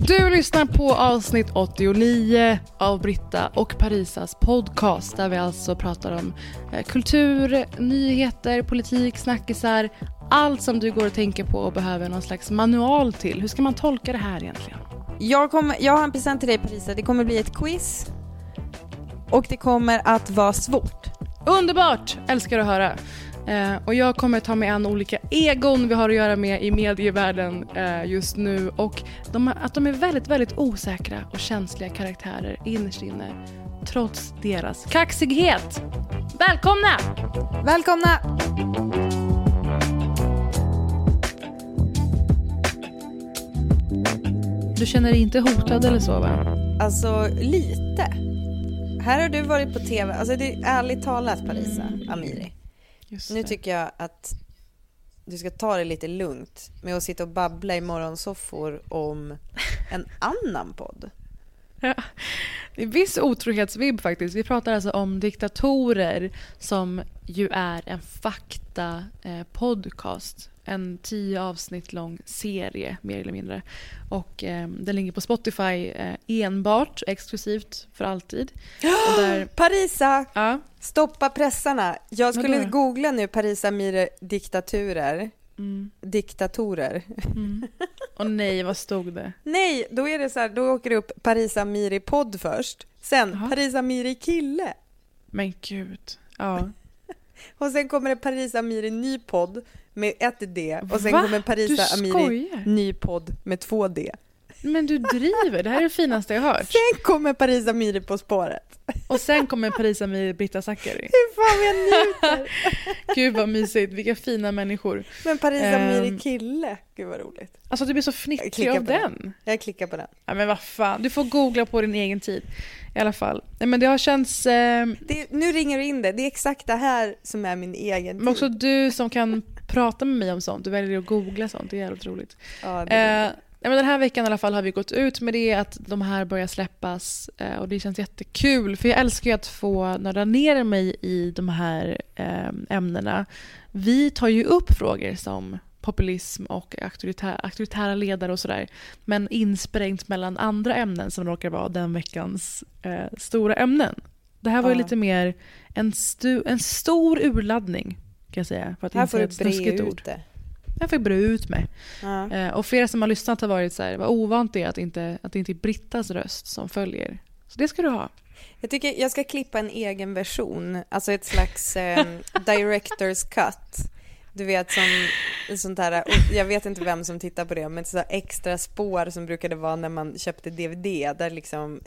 Du lyssnar på avsnitt 89 av Britta och Parisas podcast, där vi alltså pratar om kultur, nyheter, politik, snackisar, allt som du går och tänker på och behöver någon slags manual till. Hur ska man tolka det här egentligen? Jag har en present till dig, Parisa. Det kommer bli ett quiz och det kommer att vara svårt. Underbart! Älskar att höra. Och jag kommer ta med an olika egon vi har att göra med i medievärlden just nu. Och att de är väldigt, väldigt osäkra och känsliga karaktärer innerst inne, trots deras kaxighet. Välkomna! Välkomna! Du känner dig inte hotad eller så, va? Alltså, lite. Här har du varit på tv. Alltså, det är ärligt talat, Parisa Amiri. Nu tycker jag att du ska ta det lite lugnt med att sitta och babbla i morgonsoffor om en annan podd. Ja, det är viss otrohetsvibb faktiskt. Vi pratar alltså om diktatorer, som ju är en faktapodcast. En 10 avsnitt lång serie, mer eller mindre. Och den ligger på Spotify enbart, exklusivt, för alltid. Och där... Parisa! Ja. Stoppa pressarna. Jag skulle googla nu Parisa Amiri diktaturer. Mm. Diktatorer. Mm. Och nej, vad stod det? Nej, då är det så här, då åker det upp Parisa Amiri podd först. Sen Parisa Amiri kille. Men gud, ja. Och sen kommer det Parisa Amiri ny podd med 1D. Och sen kommer Parisa Amiri ny podd med 2D. Men du driver, det här är det finaste jag hört. Sen kommer Parisa Amiri på spåret. Och sen kommer Parisa Amiri Britta Zackari. Hur fan jag njuter. Gud vad mysigt, vilka fina människor. Men Parisa Amiri kille, gud vad roligt. Alltså du blir så fnittrig av den. Jag klickar på den. Ja, men vad fan, du får googla på din egen tid. I alla fall. Nej, men det har känts... Nu ringer du in det. Det är exakt det här som är min egen tid. Men också du som kan prata med mig om sånt. Du väljer att googla sånt. Det är jävligt roligt. Ja, det är roligt. Nej, men den här veckan i alla fall har vi gått ut med det, att de här börjar släppas, och det känns jättekul, för jag älskar ju att få nörda ner mig i de här ämnena. Vi tar ju upp frågor som populism och auktoritära ledare och sådär, men insprängt mellan andra ämnen som råkar vara den veckans stora ämnen. Det här var ju lite mer en stor urladdning, kan jag säga, för att här får du bre ut det. Jag fick bry ut mig. Ja. Och flera som har lyssnat har varit så här, vad ovant det är att det inte är Brittas röst som följer. Så det ska du ha. Jag tycker jag ska klippa en egen version. Alltså ett slags director's cut. Du vet, som sånt här, jag vet inte vem som tittar på det, men så extra spår som brukade vara när man köpte DVD, där liksom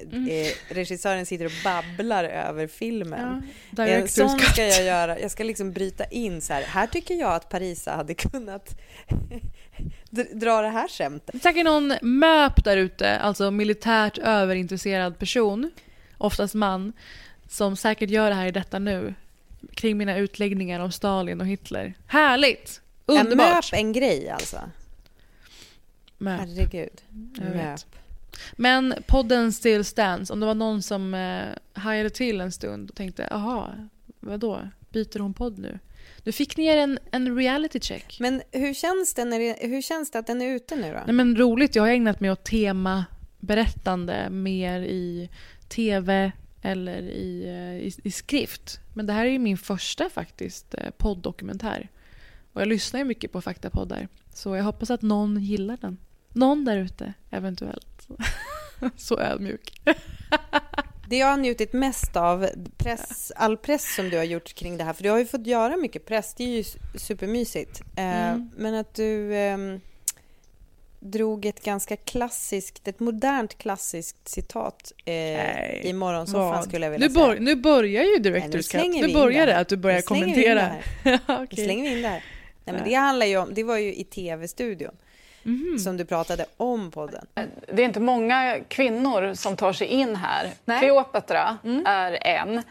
regissören sitter och babblar över filmen. Ja, sån ska jag göra. Jag ska liksom bryta in så här. Här tycker jag att Parisa hade kunnat dra det här skämtet. Säkert någon möp där ute, alltså militärt överintresserad person, oftast man, som säkert gör det här i detta nu, kring mina utläggningar om Stalin och Hitler. Härligt! Underbart! En grej alltså. Möp. Herregud. Möp. Men podden still stands. Om det var någon som hajade till en stund och tänkte, aha, vadå? Byter hon podd nu? Nu fick ni er en reality check. Men hur känns det att den är ute nu då? Nej, men roligt. Jag har ägnat mig åt temaberättande mer i tv, eller i skrift. Men det här är ju min första faktiskt poddokumentär. Och jag lyssnar ju mycket på faktapoddar. Så jag hoppas att någon gillar den. Någon där ute, eventuellt. Så ödmjuk. Det jag har njutit mest av, all press som du har gjort kring det här. För du har ju fått göra mycket press. Det är ju supermysigt. Men att du drog ett ganska klassiskt, ett modernt klassiskt citat i morgonsoffan skulle jag vilja säga. Nu börjar ju direktorskatt. Nu börjar det att du börjar kommentera. Nu slänger vi in det här. Nej, men det handlar ju om, det var ju i tv-studion. Mm. Som du pratade om podden. Det är inte många kvinnor som tar sig in här. Kleopatra är en.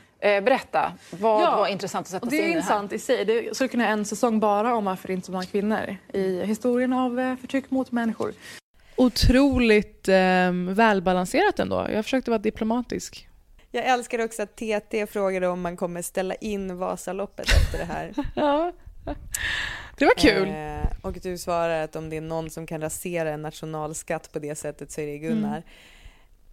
Berätta, vad var intressant att sätta sig in i här? Det är intressant i sig. Det skulle kunna en säsong bara om varför inte så många kvinnor i historien av förtryck mot människor. Otroligt välbalanserat ändå. Jag försökte vara diplomatisk. Jag älskar också att TT frågade om man kommer ställa in Vasaloppet efter det här. Ja. Det var kul. Och du svarar att om det är någon som kan rasera en nationalskatt på det sättet så är det Gunnar.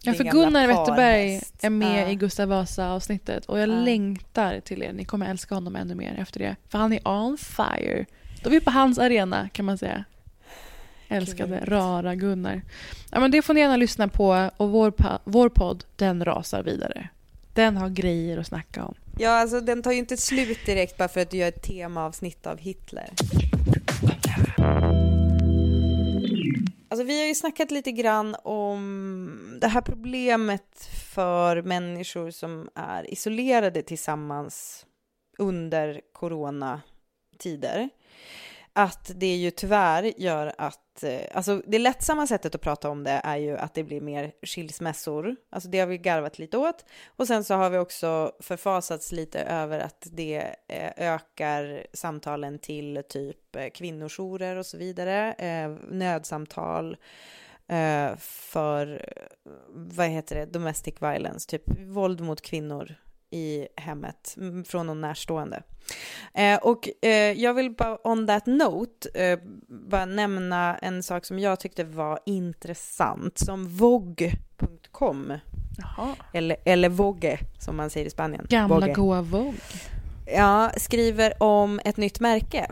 Ja, för Gunnar Wetterberg är med i Gustav Vasa-avsnittet. Och jag längtar till er. Ni kommer älska honom ännu mer efter det. För han är on fire. Då är vi på hans arena kan man säga. Älskade, rara Gunnar. Ja, men det får ni gärna lyssna på. Och vår podd, den rasar vidare. Den har grejer att snacka om. Ja, alltså den tar ju inte slut direkt bara för att du gör ett temaavsnitt av Hitler. Alltså vi har ju snackat lite grann om det här problemet för människor som är isolerade tillsammans under coronatider. Att det ju tyvärr gör att, alltså det lättsamma sättet att prata om det är ju att det blir mer skilsmässor. Alltså det har vi garvat lite åt. Och sen så har vi också förfasats lite över att det ökar samtalen till typ kvinnojourer och så vidare. Nödsamtal för, domestic violence, typ våld mot kvinnor i hemmet från någon närstående. Jag vill bara on that note bara nämna en sak som jag tyckte var intressant som Vogue.com. Jaha. Eller Vogue som man säger i Spanien. Gamla goa Vogue. Ja, skriver om ett nytt märke.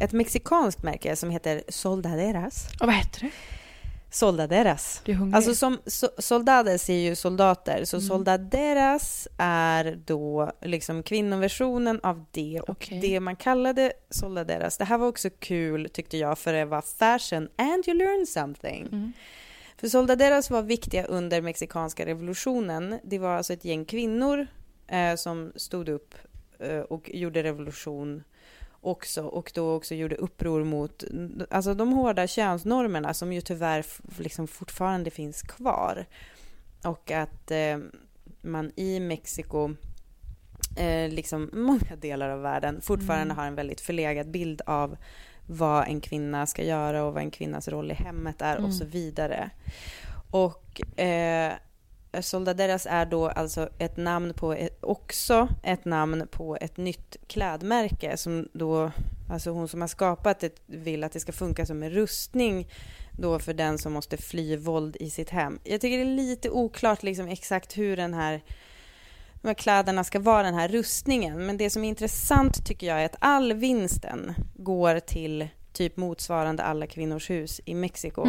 Ett mexikanskt märke som heter Soldaderas. Och vad heter det? Soldaderas. Alltså soldaderas är ju soldater. Så soldaderas är då liksom kvinnoversionen av det. Och det man kallade soldaderas. Det här var också kul tyckte jag för det var fashion and you learn something. För soldaderas var viktiga under mexikanska revolutionen. Det var alltså ett gäng kvinnor som stod upp och gjorde revolution också, och då också gjorde uppror mot alltså de hårda könsnormerna som ju tyvärr liksom fortfarande finns kvar. Och att man i Mexiko liksom många delar av världen fortfarande har en väldigt förlegad bild av vad en kvinna ska göra och vad en kvinnas roll i hemmet är och så vidare. Och Soldaderas är då alltså ett namn på också ett namn på ett nytt klädmärke som då, alltså hon som har skapat det vill att det ska funka som en rustning då för den som måste fly våld i sitt hem. Jag tycker det är lite oklart liksom exakt hur de här kläderna ska vara den här rustningen, men det som är intressant tycker jag är att all vinsten går till typ motsvarande alla kvinnors hus i Mexiko.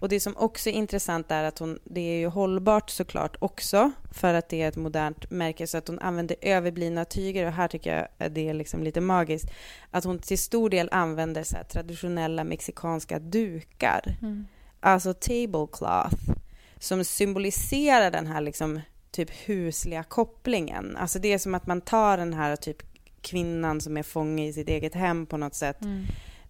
Och det som också är intressant är att det är ju hållbart såklart också för att det är ett modernt märke så att hon använder överblivna tyger och här tycker jag det är liksom lite magiskt att hon till stor del använder så här traditionella mexikanska dukar. Alltså tablecloth som symboliserar den här liksom typ husliga kopplingen. Alltså det är som att man tar den här typ kvinnan som är fånge i sitt eget hem på något sätt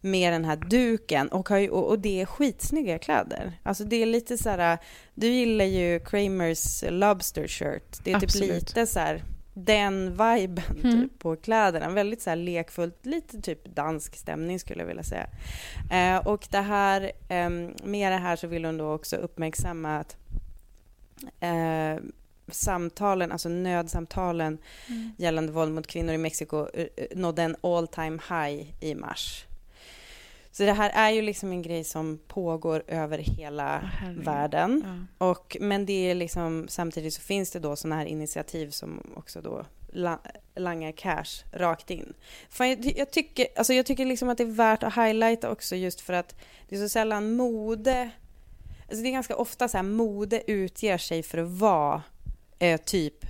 med den här duken och det är skitsnygga kläder. Alltså det är lite så här, du gillar ju Kramers lobster shirt. Det är absolut. Typ lite så här den viben typ, på kläderna. Väldigt så här lekfullt, lite typ dansk stämning skulle jag vilja säga. Och det här med det här så vill hon då också uppmärksamma att samtalen, alltså nödsamtalen gällande våld mot kvinnor i Mexiko nådde en all time high i mars. Så det här är ju liksom en grej som pågår över hela världen. Ja. Men det är liksom, samtidigt så finns det då sådana här initiativ som också då langar cash rakt in. Fan, jag tycker liksom att det är värt att highlighta också, just för att det är så sällan mode, alltså det är ganska ofta så här, mode utger sig för att vara typ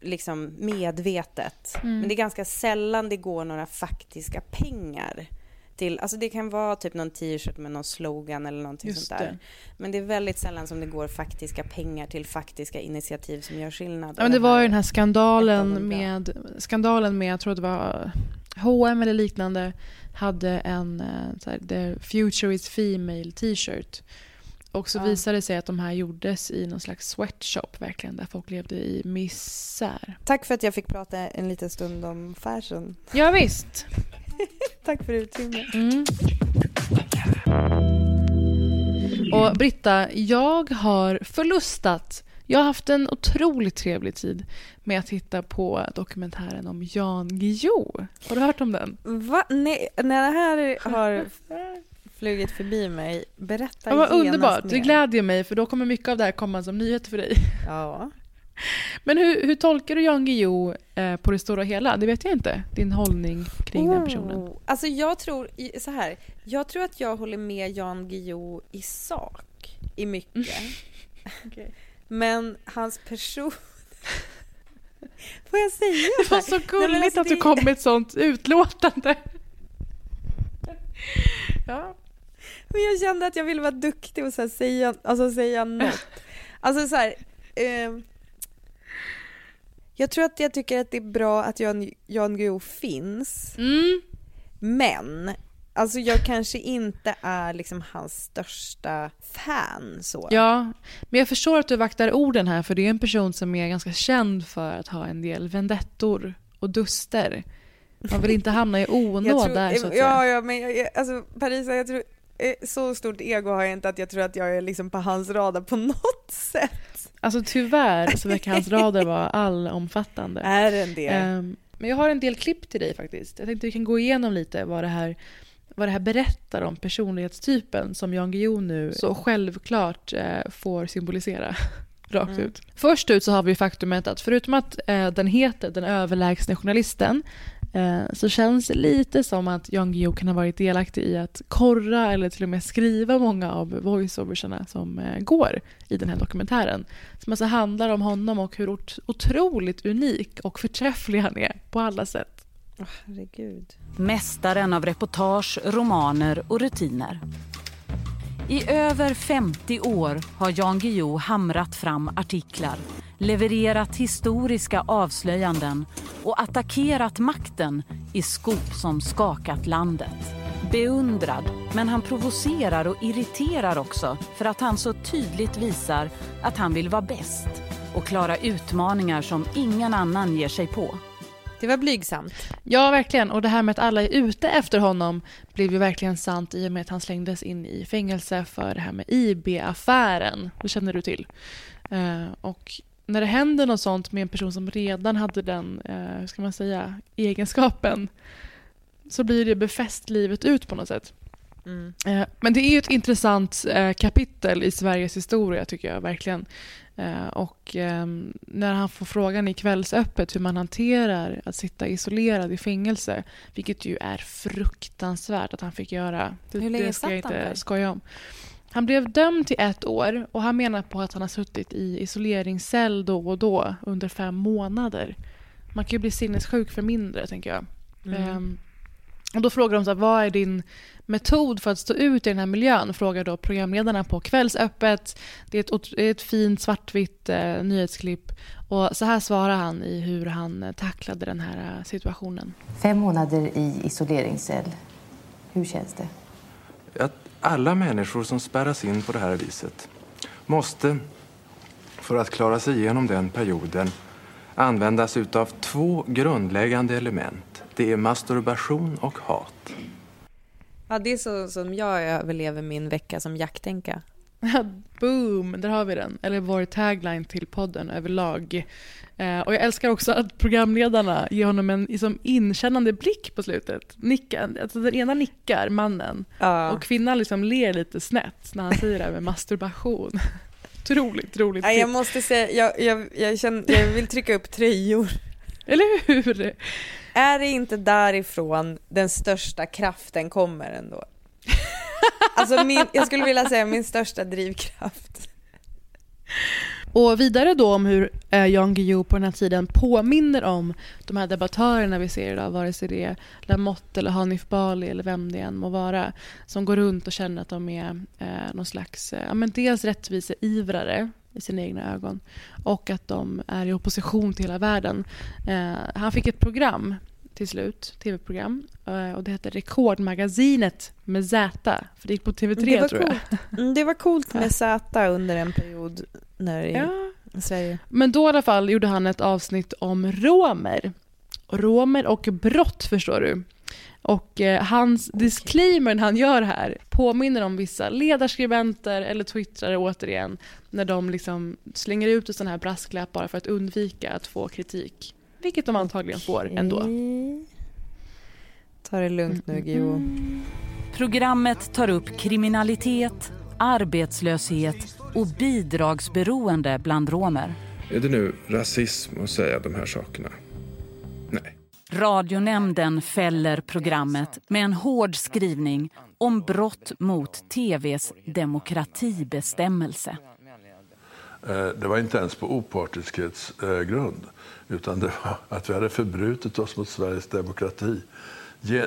liksom medvetet. Mm. Men det är ganska sällan det går några faktiska pengar till, alltså det kan vara typ någon t-shirt med någon slogan eller någonting just sånt där. Det. Men det är väldigt sällan som det går faktiska pengar till faktiska initiativ som gör skillnad. Ja, men det var ju den här skandalen med jag tror det var H&M eller liknande, hade en så här, The Future is Female t-shirt. Och så visade det sig att de här gjordes i någon slags sweatshop, verkligen, där folk levde i misär. Tack för att jag fick prata en liten stund om fashion. Ja, visst. Tack för utrymmet. Mm. Och Britta, jag har förlustat. Jag har haft en otroligt trevlig tid med att titta på dokumentären om Jan Guillou. Har du hört om den? Va? Nej, när det här har flugit förbi mig. Berätta genast mer. Underbart, det glädjer mig, för då kommer mycket av det här komma som nyhet för dig. Ja. Men hur tolkar du Jan Guillou på det stora hela? Det vet jag inte. Din hållning kring den personen. Alltså jag tror att jag håller med Jan Guillou i sak, i mycket. Okay. Men hans person... Får jag säga? Det var så gulligt att du kom med ett sånt utlåtande. Ja. Men jag kände att jag ville vara duktig och så här säga något. Alltså så här... jag tror att jag tycker att det är bra att Jan Guillou finns. Mm. Men alltså jag kanske inte är liksom hans största fan så. Ja, men jag förstår att du vaktar orden här, för det är en person som är ganska känd för att ha en del vendettor och duster. Man vill inte hamna i onåd där så att säga. Ja, men alltså Parisa, jag tror så stort ego har jag inte att jag tror att jag är liksom på hans radar på något sätt. Alltså tyvärr så verkar hans radar vara allomfattande. Är den det? Men jag har en del klipp till dig faktiskt. Jag tänkte vi kan gå igenom lite vad det här berättar om personlighetstypen som Jan Guillou nu så självklart får symbolisera rakt ut. Först ut så har vi faktumet att förutom att den heter Den överlägsna journalisten, så känns det lite som att Jan Guillou kan ha varit delaktig i att korra eller till och med skriva många av voiceoversarna som går i den här dokumentären. Som alltså handlar om honom och hur otroligt unik och förträfflig han är på alla sätt. Oh, herregud. Mästaren av reportage, romaner och rutiner. I över 50 år har Jan Guillou hamrat fram artiklar, levererat historiska avslöjanden och attackerat makten i skop som skakat landet. Beundrad, men han provocerar och irriterar också för att han så tydligt visar att han vill vara bäst och klara utmaningar som ingen annan ger sig på. Det var blygsamt. Ja, verkligen. Och det här med att alla är ute efter honom blev ju verkligen sant i och med att han slängdes in i fängelse för det här med IB-affären. Det känner du till. Och när det händer något sånt med en person som redan hade den hur ska man säga, egenskapen, så blir det befäst livet ut på något sätt. Mm. Men det är ju ett intressant kapitel i Sveriges historia, tycker jag verkligen. Och när han får frågan i Kvällsöppet hur man hanterar att sitta isolerad i fängelse, vilket ju är fruktansvärt att han fick göra. Hur länge satt han där? Skoja om. Han blev dömd till 1 år och han menar på att han har suttit i isoleringscell då och då under 5 månader. Man kan ju bli sinnessjuk för mindre, tänker jag. Mm. Och då frågar de så här, vad är din metod för att stå ut i den här miljön? Frågar då programledarna på Kvällsöppet. Det är ett fint svartvitt nyhetsklipp. Och så här svarar han i hur han tacklade den här situationen. 5 månader i isoleringscell. Hur känns det? Att alla människor som spärras in på det här viset måste, för att klara sig igenom den perioden, användas utav 2 grundläggande element. Det är masturbation och hat. Ja, det är så som jag överlever min vecka som jakttänka. Boom, där har vi den. Eller vår tagline till podden överlag. Och jag älskar också att programledarna ger honom en liksom inkännande blick på slutet. Alltså den ena nickar, mannen. Och kvinnan liksom ler lite snett när han säger det här med masturbation. Otroligt roligt. Jag måste säga, jag vill trycka upp tröjor. Eller hur? Är det inte därifrån den största kraften kommer ändå? Alltså jag skulle vilja säga min största drivkraft. Och vidare då om hur Jan Guillou på den här tiden påminner om de här debattörerna vi ser idag, vare sig det är Lamotte eller Hanif Bali eller vem det än må vara, som går runt och känner att de är någon slags dels rättviseivrare i sina egna ögon och att de är i opposition till hela världen. Han fick ett program till slut, tv-program, och det hette Rekordmagasinet med Z, för det gick på TV3 tror jag. Det var coolt med Z under en period när i Sverige. Men då i alla fall gjorde han ett avsnitt om romer och brott, förstår du. Och hans disclaimer han gör här påminner om vissa ledarskribenter eller twittrare återigen när de liksom slänger ut en sån här brasklapp bara för att undvika att få kritik. Vilket de antagligen får ändå. Ta det lugnt nu, Gio. Programmet tar upp kriminalitet, arbetslöshet och bidragsberoende bland romer. Är det nu rasism att säga de här sakerna? Nej. Radionämnden fäller programmet med en hård skrivning om brott mot TV:s demokratibestämmelse. Det var inte ens på opartiskhetsgrund, utan det var att vi hade förbrutit oss mot Sveriges demokrati.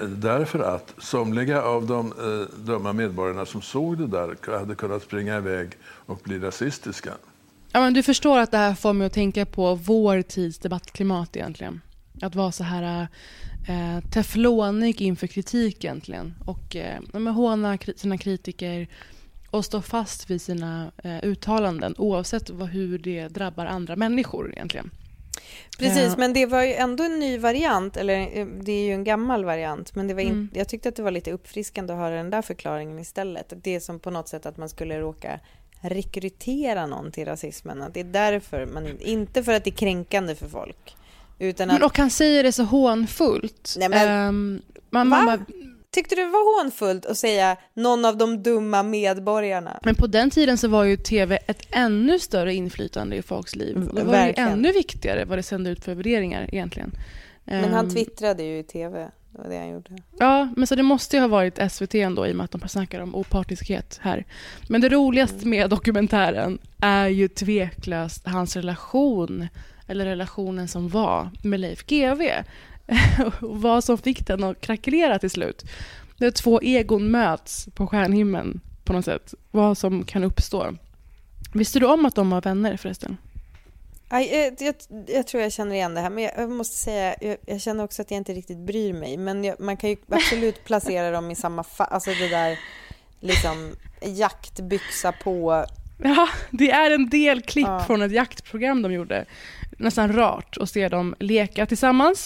Därför att somliga av de dumma medborgarna som såg det där hade kunnat springa iväg och bli rasistiska. Ja, men du förstår att det här får mig att tänka på vår tids debattklimat egentligen. Att vara så här teflonig inför kritik egentligen och håna sina kritiker och stå fast vid sina uttalanden oavsett hur det drabbar andra människor egentligen. Precis, men det var ju ändå en ny variant, eller det är ju en gammal variant, men det var jag tyckte att det var lite uppfriskande att höra den där förklaringen istället. Det är som på något sätt att man skulle råka rekrytera någon till rasismen, att det är därför, men inte för att det är kränkande för folk. Utan att... Men och han säger det så hånfullt. Nej, men... mamma... Tyckte du det var hånfullt att säga någon av de dumma medborgarna? Men på den tiden så var ju tv ett ännu större inflytande i folks liv. Och det var ju ännu viktigare vad det sände ut för värderingar egentligen. Men han twittrade ju i tv, det var det han gjorde. Ja, men så det måste ju ha varit SVT ändå i och med att de snackar om opartiskhet här. Men det roligaste med dokumentären är ju tveklöst hans relation, eller relationen som var med Leif GW. Och vad som fick den att krackelera till slut. När två egon möts på stjärnhimlen på något sätt. Vad som kan uppstå. Visste du om att de var vänner förresten? Jag tror jag känner igen det här. Men jag måste säga, jag känner också att jag inte riktigt bryr mig. Men man kan ju absolut placera dem i samma alltså det där liksom jaktbyxa på. Ja, det är en del klipp från ett jaktprogram de gjorde. Nästan rart att se dem leka tillsammans.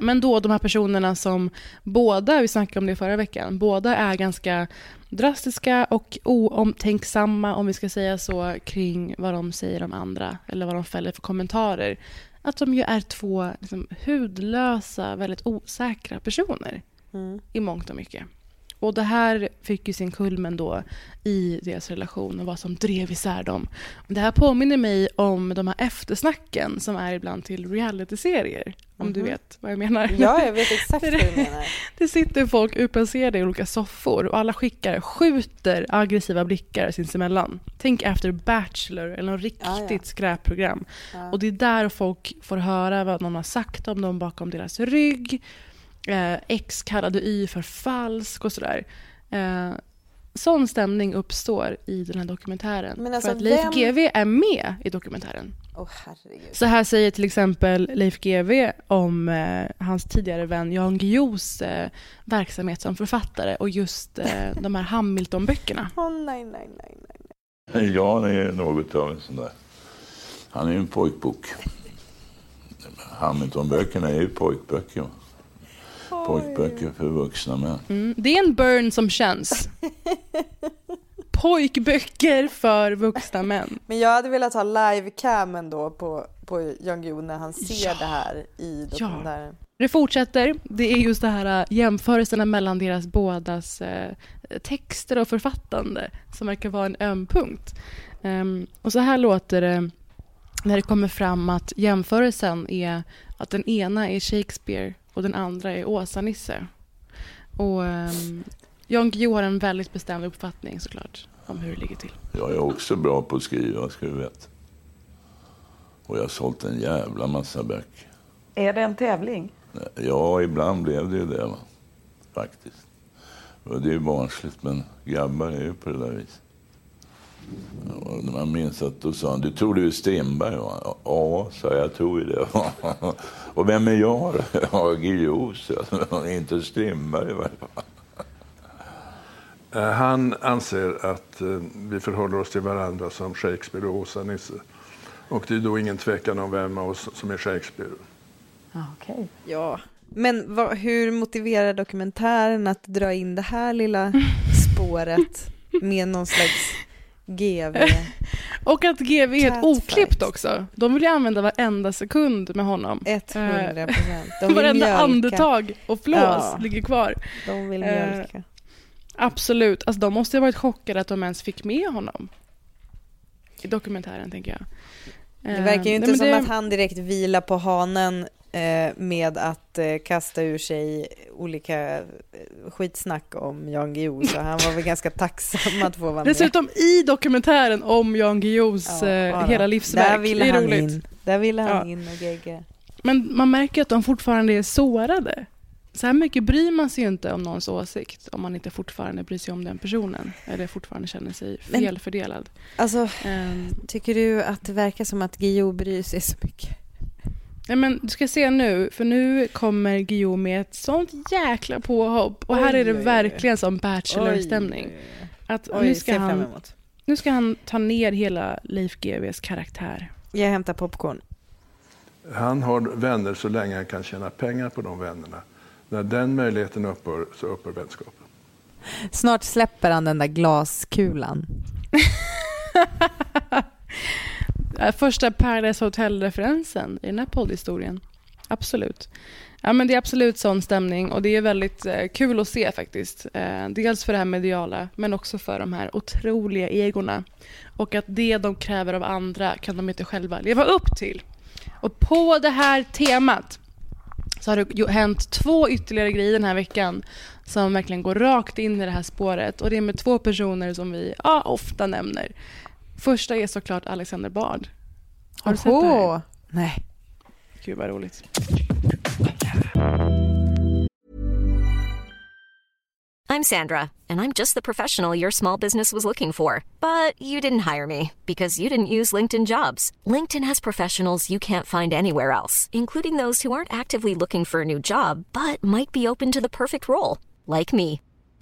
Men då de här personerna som båda, vi snackade om det förra veckan, båda är ganska drastiska och oomtänksamma, om vi ska säga så, kring vad de säger om andra eller vad de fäller för kommentarer. Att de ju är två liksom, hudlösa, väldigt osäkra personer i mångt och mycket. Och det här fick ju sin kulmen då i deras relation och vad som drev isär dem. Det här påminner mig om de här eftersnacken som är ibland till reality-serier. Om du vet vad jag menar. Ja, jag vet exakt vad du menar. Det sitter folk utplacerade i olika soffor och alla skjuter aggressiva blickar sinsemellan. Tänk efter Bachelor eller något riktigt skräpprogram. Ja. Och det är där folk får höra vad någon har sagt om dem bakom deras rygg. X kallade Y för falsk och sådär. Sån stämning uppstår i den här dokumentären. Men alltså för att Leif GW är med i dokumentären. Så här säger till exempel Leif GW om hans tidigare vän Jan Guillous verksamhet som författare och just de här Hamilton-böckerna. Nej. Jan är något av en sån där. Han är ju en pojkbok. Hamilton-böckerna är ju pojkböcker, va? Pojkböcker för vuxna män. Det är en burn som känns. pojkböcker för vuxna män. Men jag hade velat ha livecamen då på Jan Guillou när han ser det här i dokumentären. Ja. Det fortsätter. Det är just det här jämförelserna mellan deras bådas texter och författande som verkar vara en öm punkt. Och så här låter det när det kommer fram att jämförelsen är att den ena är Shakespeare och den andra är Åsa Nisse. Och Jan Guillou har en väldigt bestämd uppfattning såklart om hur det ligger till. Jag är också bra på att skriva, ska du veta. Och jag har sålt en jävla massa böcker. Är det en tävling? Ja, ibland blev det ju det, va? Faktiskt. Och det är ju barnsligt, men grabbar är ju på det där viset. Och man minns att då sa han, du tror du är Stenberg, va? Ja, sa jag, tror ju det. Och vem är jag då? Ja, Guillou, så inte Stenberg i varje fall. Han anser att vi förhåller oss till varandra som Shakespeare och Åsa Nisse. Och det är då ingen tvekan om vem av oss som är Shakespeare. Okay. Ja. Men hur motiverar dokumentären att dra in det här lilla spåret med någon slags GV? Och att GV är helt oklippt också. De vill ju använda varenda sekund med honom. 100%. De vill varenda mjölka. Andetag och flås ligger kvar. De vill mjölka. Absolut. Alltså, de måste ha varit chockade att de ens fick med honom i dokumentären, tänker jag. Det verkar ju inte som att han direkt vilar på hanen med att kasta ur sig olika skitsnack om Jan Guillou. Så han var väl ganska tacksam att få vara med. Dessutom i dokumentären om Jan Guillous hela livsverk. Där ville han in. Där ville han in och gegga. Men man märker att de fortfarande är sårade. Så här mycket bryr man sig ju inte om någons åsikt om man inte fortfarande bryr sig om den personen eller fortfarande känner sig felfördelad. Alltså, tycker du att det verkar som att Guillou bryr sig så mycket? Nej, men du ska se nu, för nu kommer Guillou med ett sånt jäkla påhopp. Och här är det verkligen som bachelor-stämning. Att nu ska han ta ner hela Leif GWs karaktär. Jag hämtar popcorn. Han har vänner så länge han kan tjäna pengar på de vännerna. När den möjligheten upphör så upphör vänskapen. Snart släpper han den där glaskulan. Första Paradise Hotel-referensen i den här poddhistorien. Absolut. Ja, men det är absolut sån stämning och det är väldigt kul att se faktiskt. Dels för det här mediala men också för de här otroliga egorna. Och att det de kräver av andra kan de inte själva leva upp till. Och på det här temat så har det hänt två ytterligare grejer den här veckan som verkligen går rakt in i det här spåret. Och det är med två personer som vi ofta nämner. Första är såklart Alexander Bard. Har du sett det här? Nej. Gud vad roligt. I'm Sandra, and I'm just the professional your small business was looking for. But you didn't hire me, because you didn't use LinkedIn Jobs. LinkedIn has professionals you can't find anywhere else, including those who aren't actively looking for a new job, but might be open to the perfect role, like me.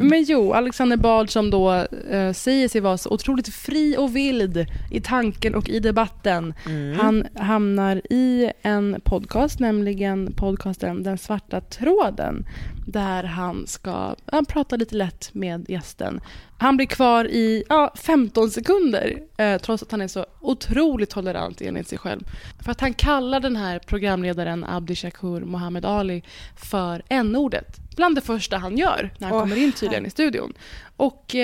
Men Alexander Bard som då säger sig vara så otroligt fri och vild i tanken och i debatten. Mm. Han hamnar i en podcast, nämligen podcasten Den svarta tråden, där han pratar lite lätt med gästen. Han blir kvar i 15 sekunder trots att han är så otroligt tolerant enligt sig själv. För att han kallar den här programledaren Abdishakur Mohammed Ali för n-ordet. Bland det första han gör när han kommer in tydligen i studion. Och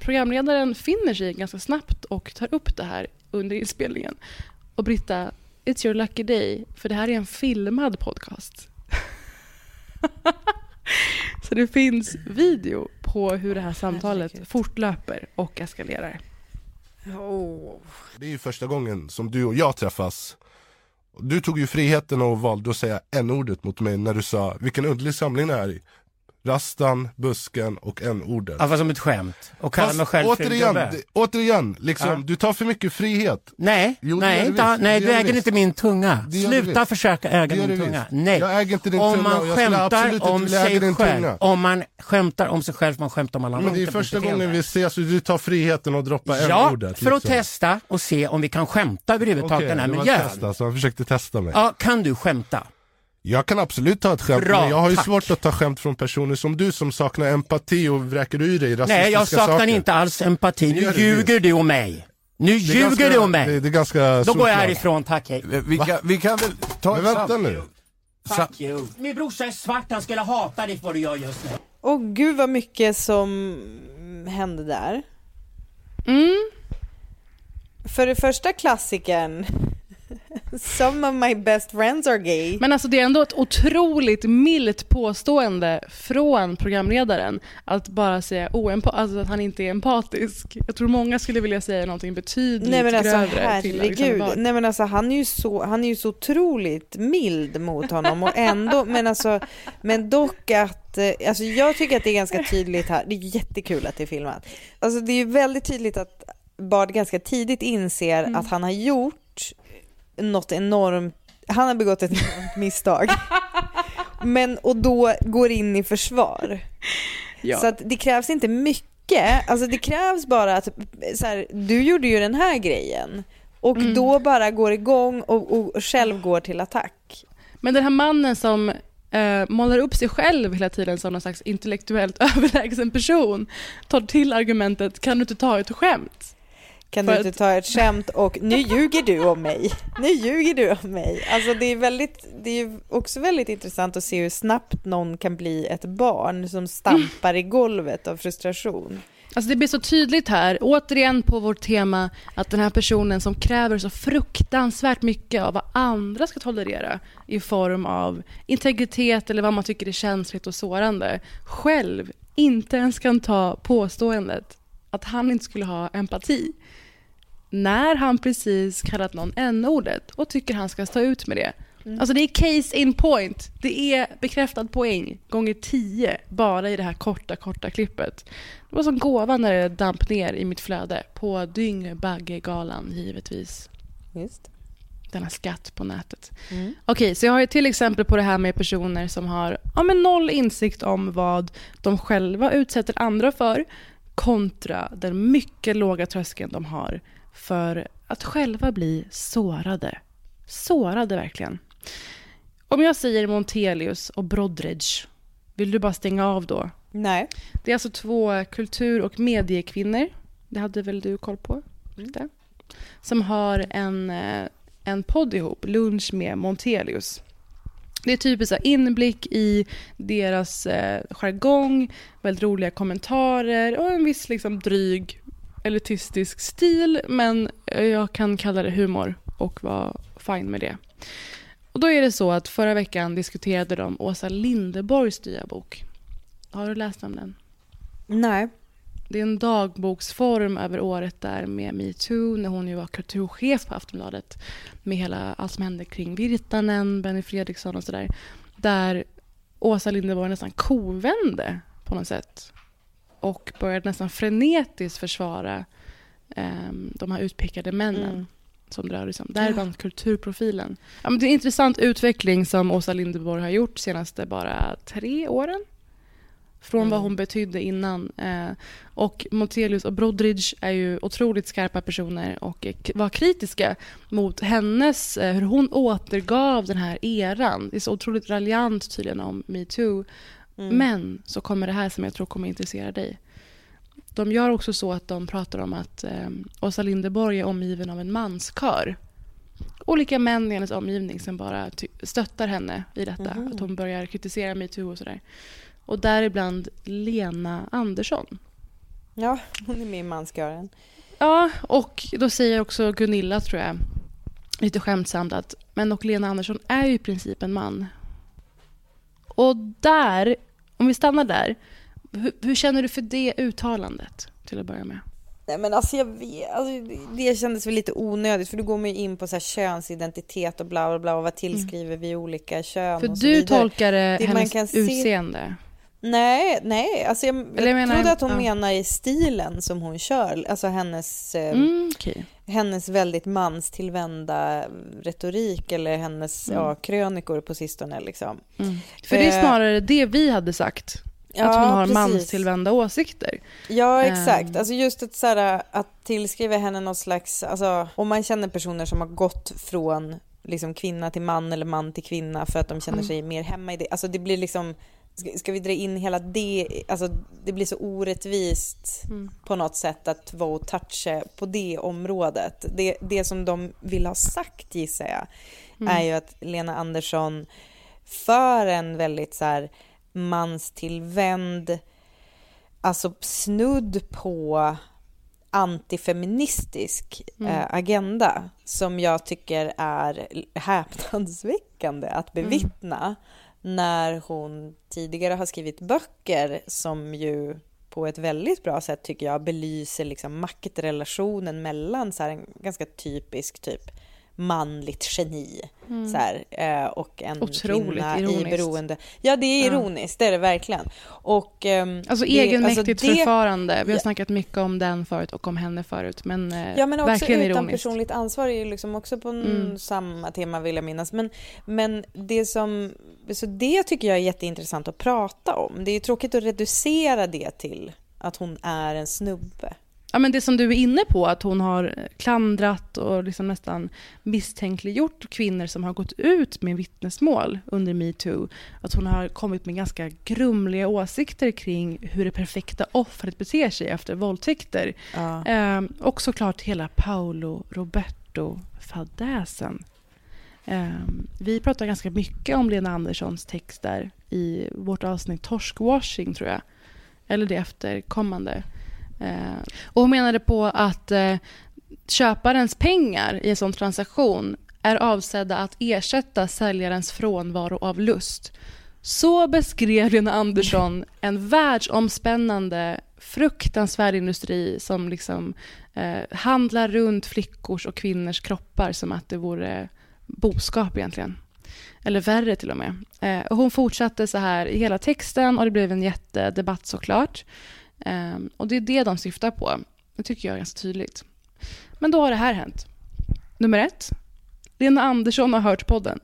programledaren finner sig ganska snabbt och tar upp det här under inspelningen. Och Britta, it's your lucky day, för det här är en filmad podcast. Så det finns video på hur det här samtalet fortlöper och eskalerar. Oh. Det är ju första gången som du och jag träffas. Du tog ju friheten och valde att säga n-ordet mot mig när du sa vilken underlig samling det är i. Rastan, busken och n-ordet. Ja, fast som ett skämt. Och kalla mig själv återigen, liksom, ja. Du tar för mycket frihet. Nej, jo, nej du äger inte min tunga. Sluta försöka äga min tunga. Nej. Jag äger inte din tunga och jag skulle absolut inte äga din tunga. Om man skämtar om sig själv, man skämtar om alla andra. Men det är första gången vi ses så du tar friheten och droppar n-ordet. Ja, för att testa och se om vi kan skämta överhuvudtaget den här miljön. Okej, så han försökte testa mig. Ja, kan du skämta? Jag kan absolut ta ett skämt, men jag har ju svårt att ta skämt från personer som du som saknar empati och vräker ur dig i rasistiska saker. Nej, jag saknar inte alls empati. Nu ljuger du om mig. Nu ljuger du om mig. Det är ganska då går jag härifrån, tack. Hej. Vi kan väl ta vänta nu. Fuck you. Min brorsa är svart, han skulle hata dig för vad du gör just nu. Åh gud vad mycket som hände där. Mm. För det första klassiken... Some of my best friends are gay. Men alltså det är ändå ett otroligt milt påstående från programledaren att bara säga alltså att han inte är empatisk. Jag tror många skulle vilja säga någonting betydligt grövre till Alexander Bard. Nej men alltså han är ju så otroligt mild mot honom och ändå men dock att alltså jag tycker att det är ganska tydligt här. Det är jättekul att det är filmat. Alltså det är ju väldigt tydligt att Bard ganska tidigt inser att han har gjort något enormt, han har begått ett misstag. Men och då går in i försvar. Ja. Så att det krävs inte mycket. Alltså det krävs bara att så här, du gjorde ju den här grejen och då bara går igång och själv går till attack. Men den här mannen som målar upp sig själv hela tiden som någon slags intellektuellt överlägsen person tar till argumentet, kan du inte ta ett skämt? Kan du inte ta ett skämt och nu ljuger du om mig. Nu ljuger du om mig. Alltså det är också väldigt intressant att se hur snabbt någon kan bli ett barn som stampar i golvet av frustration. Alltså det blir så tydligt här, återigen på vårt tema att den här personen som kräver så fruktansvärt mycket av vad andra ska tolerera i form av integritet eller vad man tycker är känsligt och sårande själv inte ens kan ta påståendet att han inte skulle ha empati när han precis kallat någon n-ordet och tycker han ska stå ut med det. Alltså det är case in point. Det är bekräftad poäng gånger 10 bara i det här korta klippet. Det var som gåva när det damp ner i mitt flöde på Dyngbaggegalan givetvis. Just. Denna skatt på nätet. Okej, så jag har ju till exempel på det här med personer som har noll insikt om vad de själva utsätter andra för kontra den mycket låga tröskeln de har för att själva bli sårade. Sårade verkligen. Om jag säger Montelius och Brodridge, vill du bara stänga av då? Nej. Det är alltså 2 kultur- och mediekvinnor. Det hade väl du koll på? Mm. Som har en podd ihop, Lunch med Montelius. Det är typiskt inblick i deras jargong, väldigt roliga kommentarer och en viss liksom dryg elitistisk stil, men jag kan kalla det humor och vara fine med det. Och då är det så att förra veckan diskuterade de Åsa Lindeborgs nya bok. Har du läst om den? Nej. Det är en dagboksform över året där med Me Too när hon ju var kulturchef på Aftonbladet med hela allt som hände kring Virtanen, Benny Fredriksson och sådär. Där Åsa Lindeborg nästan kovände på något sätt och började nästan frenetiskt försvara de här utpekade männen som rör sig om. Däribland kulturprofilen. Ja, men det är en intressant utveckling som Åsa Lindeborg har gjort senaste bara 3 åren. Från vad hon betydde innan. Och Montelius och Brodridge är ju otroligt skarpa personer och var kritiska mot hennes, hur hon återgav den här eran. Det är så otroligt raljant tydligen om Me Too. Men så kommer det här som jag tror kommer intressera dig. De gör också så att de pratar om att Åsa Lindeborg är omgiven av en manskör. Olika män i hennes omgivning som bara stöttar henne i detta. Att hon börjar kritisera Me Too och sådär. Och däribland Lena Andersson. Ja, hon är med i manskören. Ja, och då säger också Gunilla, tror jag, lite skämtsamt att men och Lena Andersson är ju i princip en man. Och där Om vi stannar där, hur känner du för det uttalandet till att börja med? Nej, men alltså det kändes väl lite onödigt, för du går man ju in på så här könsidentitet och bla bla bla, och vad tillskriver vi olika kön? För och så du vidare. Tolkar det hennes utseende? Nej, alltså jag trodde att hon menar i stilen som hon kör, alltså hennes väldigt manstillvända retorik, eller hennes krönikor på sistone liksom. För det är snarare det vi hade sagt. Att hon har manstillvända åsikter. Ja, exakt. Alltså just att, så här, att tillskriva henne någon slags... Alltså, om man känner personer som har gått från liksom, kvinna till man eller man till kvinna för att de känner sig mer hemma i det. Alltså det blir liksom... Ska vi dra in hela det? Alltså det blir så orättvist på något sätt att vara och toucha på det området. Det som de vill ha sagt, gissar jag, är ju att Lena Andersson för en väldigt så här... manstillvänd, alltså snudd på antifeministisk agenda, som jag tycker är häpnadsväckande att bevittna, när hon tidigare har skrivit böcker som ju på ett väldigt bra sätt, tycker jag, belyser liksom maktrelationen mellan så här en ganska typisk typ manligt geni så här, och en otroligt kvinna ironiskt. I beroende. Ja, det är ironiskt, det är det verkligen. Och, alltså egenmäktigt förfarande. Vi har snackat mycket om den förut och om henne förut, men, men också verkligen utan ironiskt. Personligt ansvar är ju liksom också på samma tema, vill jag minnas. Men det som, så det tycker jag är jätteintressant att prata om. Det är ju tråkigt att reducera det till att hon är en snubbe. Ja, men det som du är inne på, att hon har klandrat och liksom nästan misstänkliggjort kvinnor som har gått ut med vittnesmål under MeToo. Att hon har kommit med ganska grumliga åsikter kring hur det perfekta offret beter sig efter våldtäkter. Ja. Och såklart hela Paolo Roberto-fadäsen. Vi pratar ganska mycket om Lena Anderssons texter i vårt avsnitt Torsk-washing, tror jag. Eller det efterkommande. Och hon menade på att köparens pengar i en sån transaktion är avsedda att ersätta säljarens frånvaro av lust. Så beskrev Lena Andersson en världsomspännande fruktansvärd industri som liksom handlar runt flickors och kvinnors kroppar som att det vore boskap egentligen. Eller värre till och med. Och hon fortsatte så här i hela texten, och det blev en jättedebatt såklart. Och det är det de syftar på. Det tycker jag är ganska tydligt. Men då har det här hänt. Nummer 1. Lena Andersson har hört podden.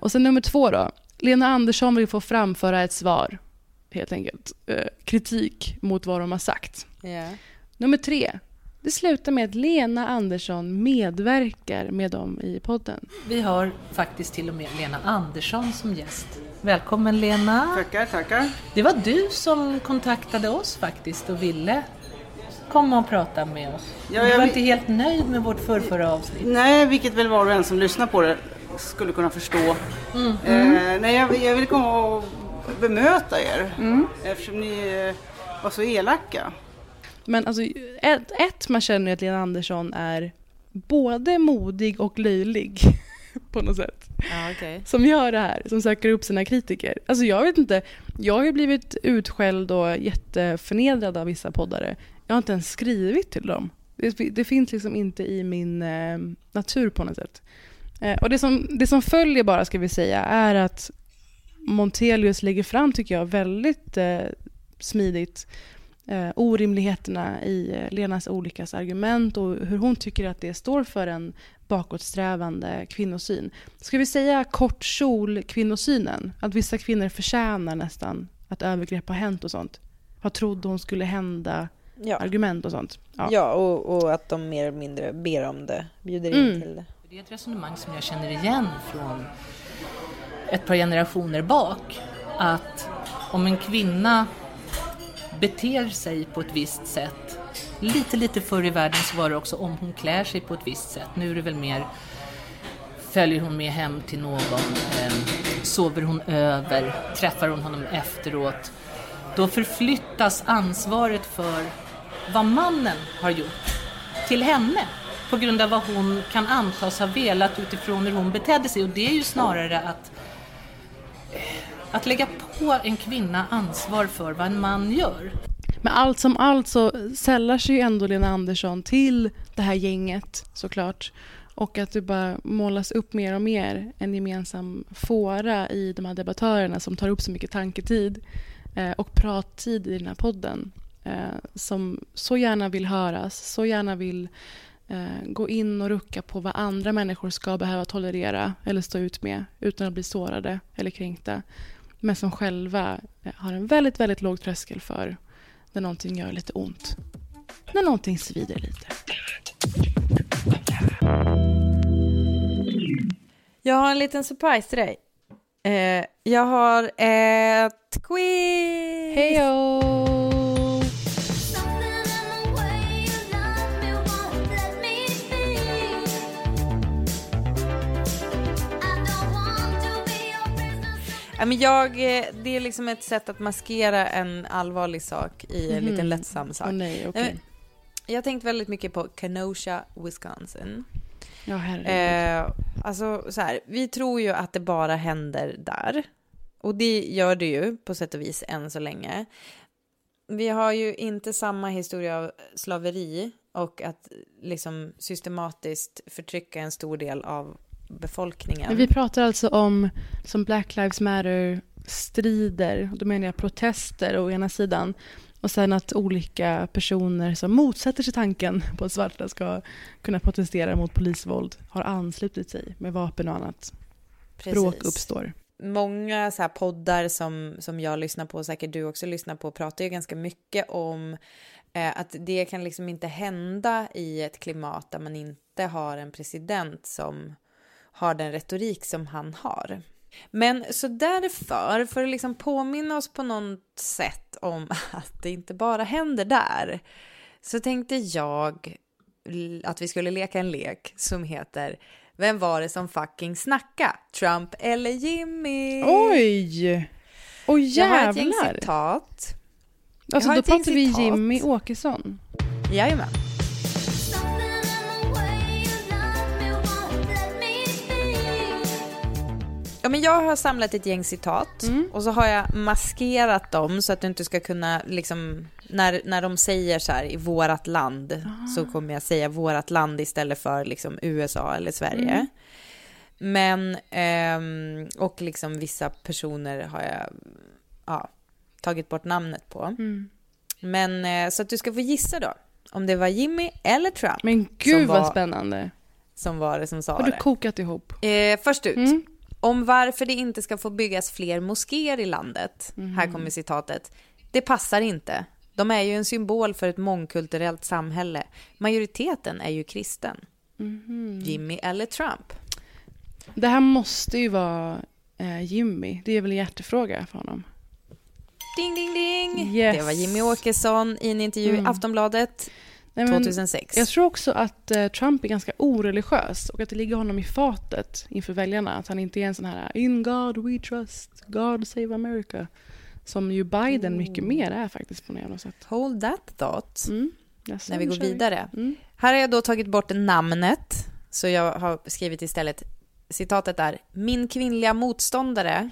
Och sen nummer 2 då. Lena Andersson vill få framföra ett svar. Helt enkelt. Kritik mot vad de har sagt. Yeah. Nummer 3. Det slutar med att Lena Andersson medverkar med dem i podden. Vi har faktiskt till och med Lena Andersson som gäst. Välkommen Lena. Tackar. Det var du som kontaktade oss faktiskt och ville komma och prata med oss. Du var inte helt nöjd med vårt förra avsnitt. Nej, vilket väl var och en som lyssnar på det skulle kunna förstå. Nej, jag vill komma och bemöta er eftersom ni var så elaka. Men alltså, man känner att Lena Andersson är både modig och löjlig på något sätt. Ah, okay. Som gör det här, som söker upp sina kritiker. Alltså jag vet inte, jag har ju blivit utskälld och jätteförnedrad av vissa poddare. Jag har inte ens skrivit till dem. Det finns liksom inte i min natur på något sätt. Och det som följer bara, ska vi säga, är att Montelius lägger fram, tycker jag, väldigt smidigt orimligheterna i Lenas olika argument och hur hon tycker att det står för en bakåtsträvande kvinnosyn. Ska vi säga kort kjol kvinnosynen? Att vissa kvinnor förtjänar nästan att övergrepp har hänt och sånt. Vad trodde hon skulle hända? Ja. Argument och sånt. Ja, och att de mer eller mindre ber om det, bjuder in till det. Det är ett resonemang som jag känner igen från ett par generationer bak. Att om en kvinna beter sig på ett visst sätt. Lite förr i världen så var det också om hon klär sig på ett visst sätt. Nu är det väl mer, följer hon med hem till någon, sover hon över, träffar hon honom efteråt. Då förflyttas ansvaret för vad mannen har gjort till henne. På grund av vad hon kan antas ha velat utifrån hur hon betedde sig. Och det är ju snarare att Att lägga på en kvinna ansvar för vad en man gör. Men allt som allt så sällar sig ju ändå Lena Andersson till det här gänget såklart. Och att du bara målas upp mer och mer en gemensam fåra i de här debattörerna som tar upp så mycket tanketid och prattid i den här podden. Som så gärna vill höras, så gärna vill gå in och rucka på vad andra människor ska behöva tolerera eller stå ut med utan att bli sårade eller kränkta. Men som själva har en väldigt, väldigt låg tröskel för när någonting gör lite ont. När någonting svider lite. Jag har en liten surprise till dig. Jag har ett quiz! Hejo! Det är liksom ett sätt att maskera en allvarlig sak i en liten lättsam sak. Nej, okay. Jag har tänkt väldigt mycket på Kenosha, Wisconsin. Ja, herregud. Så här, vi tror ju att det bara händer där. Och det gör det ju på sätt och vis än så länge. Vi har ju inte samma historia av slaveri och att liksom systematiskt förtrycka en stor del av befolkningen. Men vi pratar alltså om som Black Lives Matter strider, då menar jag protester å ena sidan och sen att olika personer som motsätter sig tanken på att svarta ska kunna protestera mot polisvåld har anslutit sig med vapen och annat. Precis. Bråk uppstår. Många så här poddar som jag lyssnar på, säkert du också lyssnar på, pratar ju ganska mycket om att det kan liksom inte hända i ett klimat där man inte har en president som har den retorik som han har. Men så därför, för att liksom påminna oss på något sätt om att det inte bara händer där, så tänkte jag att vi skulle leka en lek som heter Vem var det som fucking snacka? Trump eller Jimmy? Oj! Oj, jävlar! Jag har ett gäng citat. Alltså då pratar vi Jimmy Åkesson. Jajamän. Ja, men jag har samlat ett gäng citat och så har jag maskerat dem så att du inte ska kunna liksom, när de säger så här i vårat land så kommer jag säga vårat land istället för liksom USA eller Sverige. Men och liksom vissa personer har jag tagit bort namnet på. Men så att du ska få gissa då om det var Jimmy eller Trump. Men gud vad spännande. Som var det som sa det. Har du kokat ihop? Först ut. Om varför det inte ska få byggas fler moskéer i landet. Här kommer citatet. Det passar inte. De är ju en symbol för ett mångkulturellt samhälle. Majoriteten är ju kristen. Jimmy eller Trump? Det här måste ju vara Jimmy. Det är väl en hjärtefråga för honom. Ding, ding, ding. Yes. Det var Jimmy Åkesson i en intervju i Aftonbladet. Nej, 2006. Jag tror också att Trump är ganska oreligiös och att det ligger honom i fatet inför väljarna. Att han inte är en sån här in God we trust, God save America, som ju Biden mycket mer är faktiskt på något sätt. Hold that thought. När vi går vidare. Här har jag då tagit bort namnet, så jag har skrivit istället, citatet är: min kvinnliga motståndare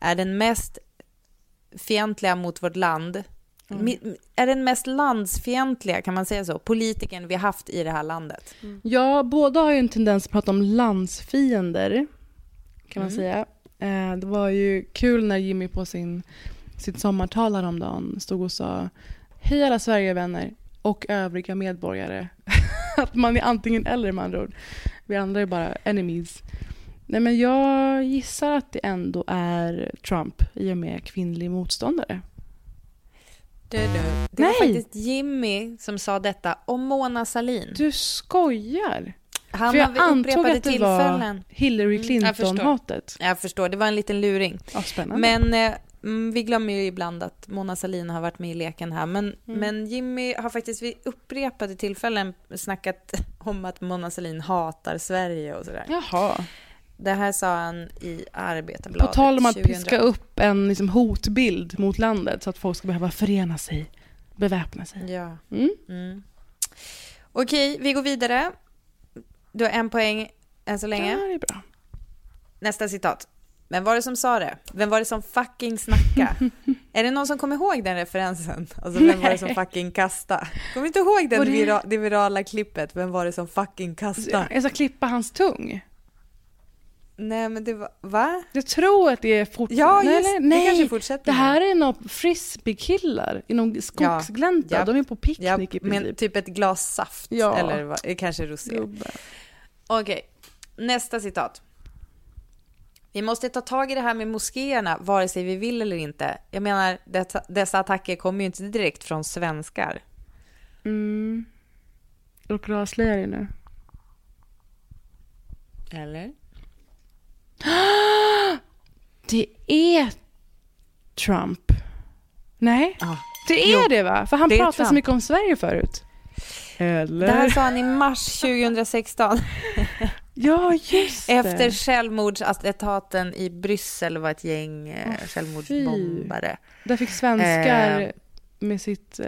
är den mest fientliga mot vårt land. Är den mest landsfientliga, kan man säga så, politiken vi har haft i det här landet. Ja, båda har ju en tendens att prata om landsfiender, kan man säga. Det var ju kul när Jimmy på sitt sommartal häromdagen stod och sa hej alla Sverigevänner och övriga medborgare. Att man är antingen eller, med andra ord. Vi andra är bara enemies. Nej, men jag gissar att det ändå är Trump i och med kvinnlig motståndare. Det var faktiskt Jimmy som sa detta om Mona Sahlin. Du skojar. Han för jag antog att det var Hillary Clinton-hatet. Jag förstår, det var en liten luring. Ja, spännande. Men vi glömmer ju ibland att Mona Sahlin har varit med i leken här. Men Jimmy har faktiskt vid upprepade tillfällen snackat om att Mona Sahlin hatar Sverige och sådär. Jaha. Det här sa han i Arbetarbladet. På tal om att piska upp en liksom hotbild mot landet så att folk ska behöva förena sig, beväpna sig. Ja. Okej, vi går vidare. Du har en poäng än så länge. Ja, det är bra. Nästa citat. Men var det som sa det? Vem var det som fucking snacka? Är det någon som kommer ihåg den referensen? Alltså, vem var det som fucking kasta? Kommer inte ihåg den det virala klippet? Vem var det som fucking kasta? Jag ska klippa hans tung. Nej, men det var... Va? Jag tror att det är fortfarande... Ja, just det. Nej, kanske fortsätter. Det här är någon frisbee-killar i någon skogsglänta. Ja, de är på picknick i princip. Men typ ett glas saft. Ja. Eller kanske rosé. Okej, nästa citat. Vi måste ta tag i det här med moskéerna vare sig vi vill eller inte. Jag menar, dessa attacker kommer ju inte direkt från svenskar. Mm. Och raslöjare nu. Eller? Det är Trump. Nej, det är det, va? För han pratade så mycket om Sverige förut. Eller? Det här sa han i mars 2016. Ja, just det. Efter självmordsattentaten i Bryssel var ett gäng självmordsbombare. Där fick svenskar med sitt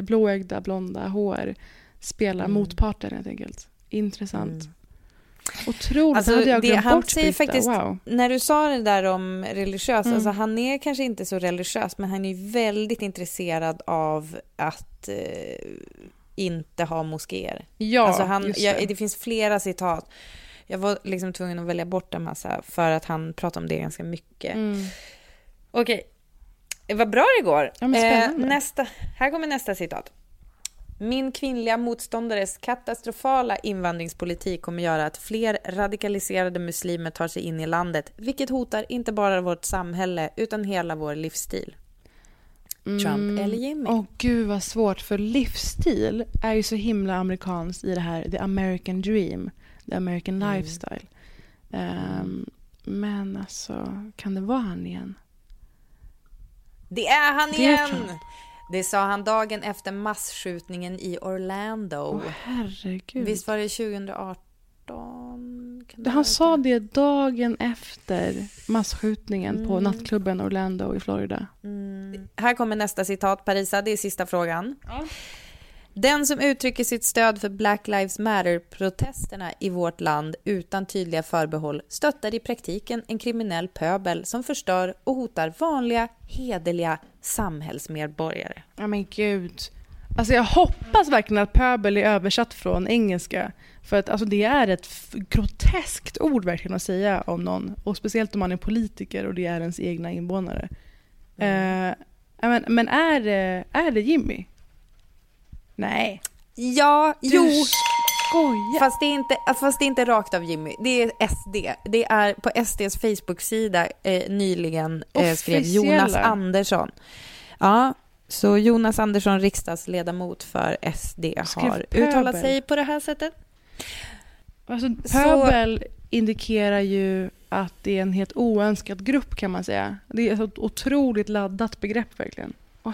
blåögda blonda hår spela motparten helt enkelt. Intressant. Mm. Otroligt, alltså, hade jag glömt bort säger faktiskt, wow. När du sa det där om religiös, alltså, han är kanske inte så religiös, men han är ju väldigt intresserad av att inte ha moskéer. Ja, alltså det finns flera citat. Jag var liksom tvungen att välja bort en massa för att han pratade om det ganska mycket. Mm. Okej. Vad bra det går. Ja, här kommer nästa citat. Min kvinnliga motståndares katastrofala invandringspolitik kommer göra att fler radikaliserade muslimer tar sig in i landet, vilket hotar inte bara vårt samhälle utan hela vår livsstil. Trump eller Jimmy? Åh gud vad svårt, för livsstil är ju så himla amerikanskt i det här the American dream, the American lifestyle. Men alltså, kan det vara han igen? Det är han igen! Trump. Det sa han dagen efter massskjutningen i Orlando. Åh, herregud. Visst var det 2018? Han sa det dagen efter massskjutningen på nattklubben Orlando i Florida. Mm. Här kommer nästa citat, Parisa. Det är sista frågan. Ja. Den som uttrycker sitt stöd för Black Lives Matter-protesterna i vårt land utan tydliga förbehåll stöttar i praktiken en kriminell pöbel som förstör och hotar vanliga, hederliga samhällsmedborgare. Ja, men gud. Alltså, jag hoppas verkligen att pöbel är översatt från engelska. För att alltså, det är ett groteskt ord verkligen att säga om någon. Och speciellt om man är politiker och det är ens egna invånare. Men är det Jimmy? Nej. Ja, jo. Skoja. Fast det är inte rakt av Jimmy. Det är SD. Det är på SD:s Facebook-sida nyligen skrev Jonas Andersson. Ja, så Jonas Andersson, riksdagsledamot för SD, har uttalat sig på det här sättet. Alltså, pöbel indikerar ju att det är en helt oönskad grupp, kan man säga. Det är ett otroligt laddat begrepp verkligen.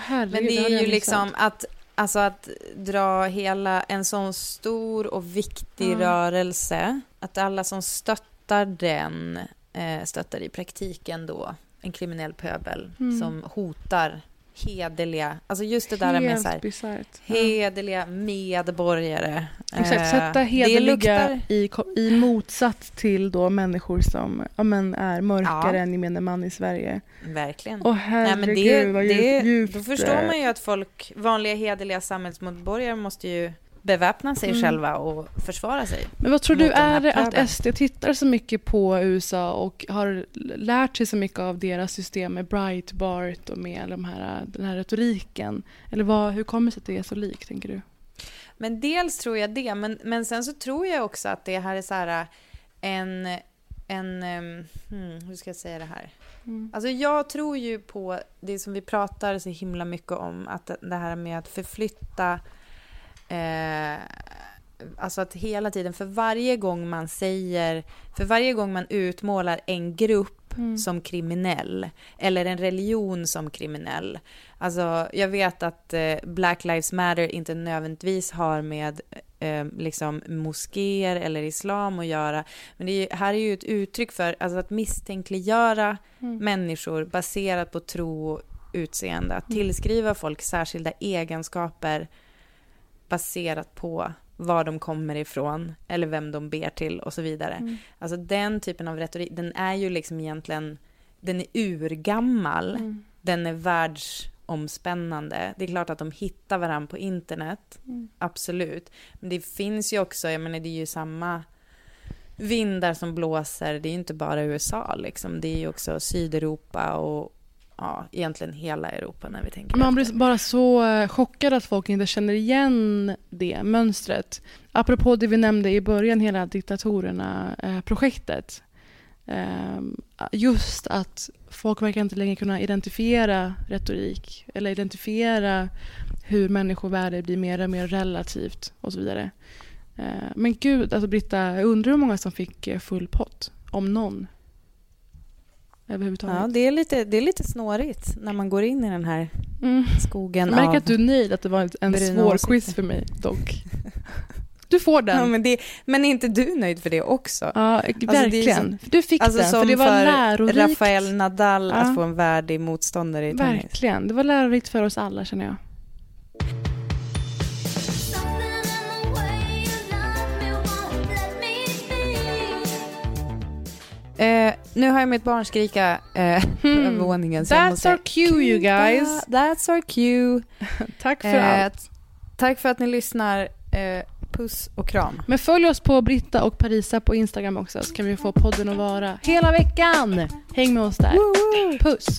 Men det är ju liksom att alltså att dra hela en sån stor och viktig rörelse, att alla som stöttar den stöttar i praktiken då en kriminell pöbel som hotar hederliga, alltså just det där helt med så här, hederliga medborgare. Exakt, sätta hederliga i motsats till då människor som är mörkare än gemene man i Sverige. Verkligen. Och herregud, vad djupt. Då förstår man ju att folk, vanliga hederliga samhällsmedborgare, måste ju beväpna sig själva och försvara sig. Men vad tror du är det att SD tittar så mycket på USA och har lärt sig så mycket av deras system med Breitbart och med den här retoriken? Eller hur kommer det sig att det är så likt, tänker du? Men dels tror jag det, men sen så tror jag också att det här är så här hur ska jag säga det här? Mm. Alltså jag tror ju på det som vi pratar så himla mycket om, att det här med att förflytta alltså att hela tiden, för varje gång man utmålar en grupp som kriminell eller en religion som kriminell, alltså jag vet att Black Lives Matter inte nödvändigtvis har med liksom moskéer eller islam att göra, men här är ju ett uttryck för alltså att misstänkliggöra människor baserat på tro och utseende, att tillskriva folk särskilda egenskaper baserat på var de kommer ifrån eller vem de ber till och så vidare. Mm. Alltså den typen av retorik, den är ju liksom egentligen, den är urgammal. Mm. Den är världsomspännande. Det är klart att de hittar varandra på internet. Mm. Absolut. Men det finns ju också, jag menar, det är ju samma vindar som blåser. Det är ju inte bara USA liksom. Det är ju också Sydeuropa och ja, egentligen hela Europa när vi tänker. Man blir bara så chockad att folk inte känner igen det mönstret. Apropå det vi nämnde i början, hela diktatorerna-projektet. Just att folk verkar inte längre kunna identifiera retorik eller identifiera hur människovärde blir mer och mer relativt och så vidare. Men gud, alltså Britta, undrar hur många som fick full pott, om någon. Ja, det är lite snårigt när man går in i den här skogen. Jag märker att du är nöjd att det var en svår quiz för mig dock. Du får den. Ja, men är inte du nöjd för det också? Ja, verkligen. Alltså, du fick alltså, den, för det var lärorikt. Rafael Nadal att få en värdig motståndare i tennis. Verkligen, det var lärorikt för oss alla, känner jag. Nu har jag mitt barn skrika över våningen. That's our cue, you guys. That's our cue. Tack för allt. Tack för att ni lyssnar. Puss och kram. Men följ oss på Britta och Parisa på Instagram också, så kan vi få podden att vara hela veckan. Häng med oss där. Woo-woo. Puss.